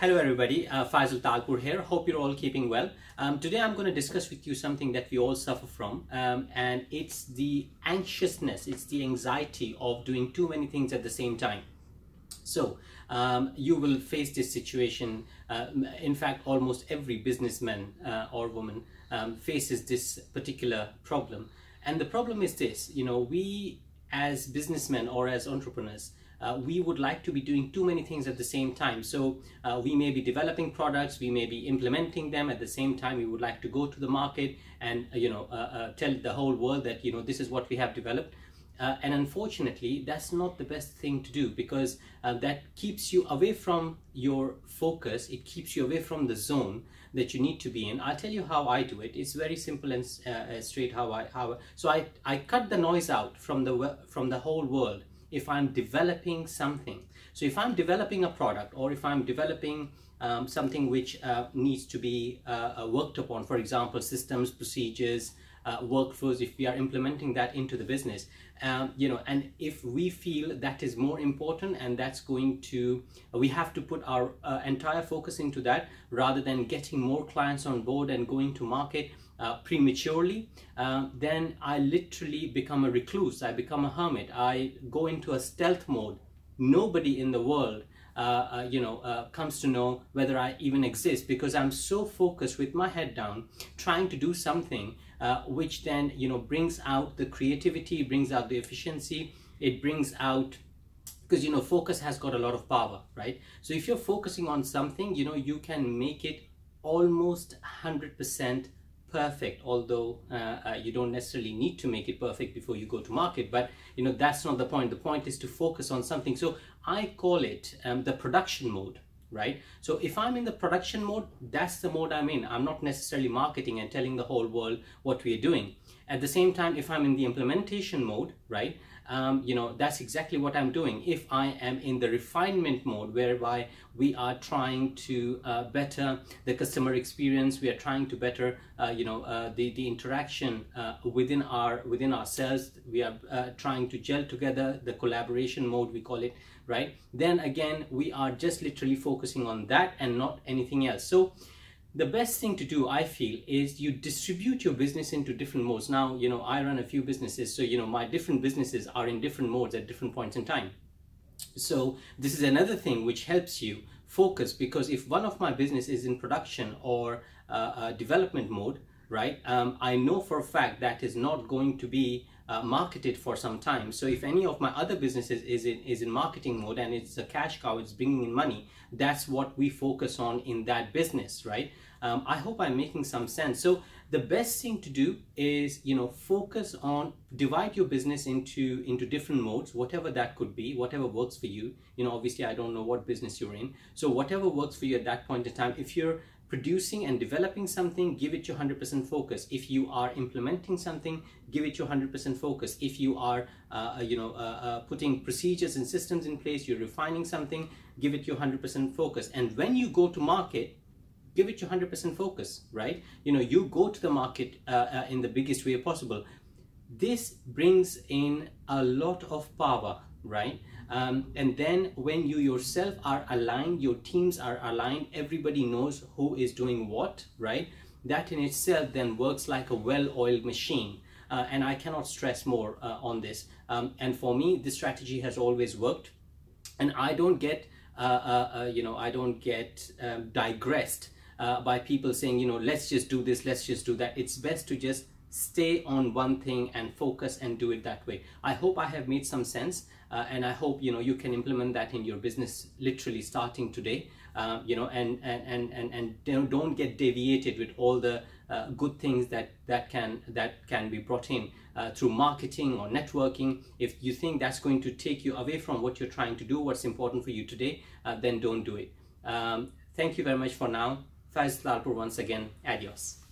Hello everybody, Faisal Talpur here. Hope you're all keeping well. Today I'm going to discuss with you something that we all suffer from, and it's the anxiousness, it's the anxiety of doing too many things at the same time. So you will face this situation. In fact, almost every businessman or woman faces this particular problem. And the problem is this, you know, we as businessmen or as entrepreneurs, we would like to be doing too many things at the same time. So we may be developing products, we may be implementing them at the same time. We would like to go to the market and tell the whole world that, you know, this is what we have developed. And unfortunately, that's not the best thing to do, because that keeps you away from your focus. It keeps you away from the zone that you need to be in. I'll tell you how I do it. It's very simple and straight. So I cut the noise out from the whole world. If I'm developing something, so if I'm developing a product, or if I'm developing something which needs to be worked upon, for example, systems, procedures, workflows, if we are implementing that into the business, and if we feel that is more important and that's going to, we have to put our entire focus into that rather than getting more clients on board and going to market prematurely, then I literally become a recluse. I become a hermit. I go into a stealth mode. Nobody in the world comes to know whether I even exist, because I'm so focused with my head down trying to do something which then, you know, brings out the creativity, brings out the efficiency, it brings out, because, you know, focus has got a lot of power, right? So if you're focusing on something, you know, you can make it almost 100% perfect, although you don't necessarily need to make it perfect before you go to market, but, you know, that's not the point. The point is to focus on something. So I call it the production mode, right? So if I'm in the production mode, that's the mode I'm in. I'm not necessarily marketing and telling the whole world what we are doing. At the same time, if I'm in the implementation mode, right, that's exactly what I'm doing. If I am in the refinement mode, whereby we are trying to better the customer experience, we are trying to better, the interaction within ourselves, we are trying to gel together, the collaboration mode, we call it, right? Then again, we are just literally focusing on that and not anything else. So the best thing to do, I feel, is you distribute your business into different modes. Now, you know, I run a few businesses, so, you know, my different businesses are in different modes at different points in time. So this is another thing which helps you focus, because if one of my business is in production or development mode, right, I know for a fact that is not going to be marketed for some time. So if any of my other businesses is in marketing mode and it's a cash cow, it's bringing in money, that's what we focus on in that business, right? I hope I'm making some sense. So the best thing to do is, you know, focus on, divide your business into different modes, whatever that could be, whatever works for you. You know, obviously I don't know what business you're in, so whatever works for you at that point in time. If you're producing and developing something, give it your 100% focus. If you are implementing something, give it your 100% focus. If you are putting procedures and systems in place, you're refining something, give it your 100% focus. And when you go to market, give it your 100% focus, right? You know, you go to the market in the biggest way possible. This brings in a lot of power, right? And then when you yourself are aligned, your teams are aligned, everybody knows who is doing what, right? That in itself then works like a well-oiled machine. And I cannot stress more on this. And for me, this strategy has always worked. And I don't get, digressed by people saying, you know, let's just do this, let's just do that. It's best to just stay on one thing and focus and do it that way. I hope I have made some sense, and I hope, you know, you can implement that in your business literally starting today, and don't get deviated with all the good things that can be brought in through marketing or networking. If you think that's going to take you away from what you're trying to do, what's important for you today, then don't do it. Thank you very much for now. Faisal Talpur once again. Adios.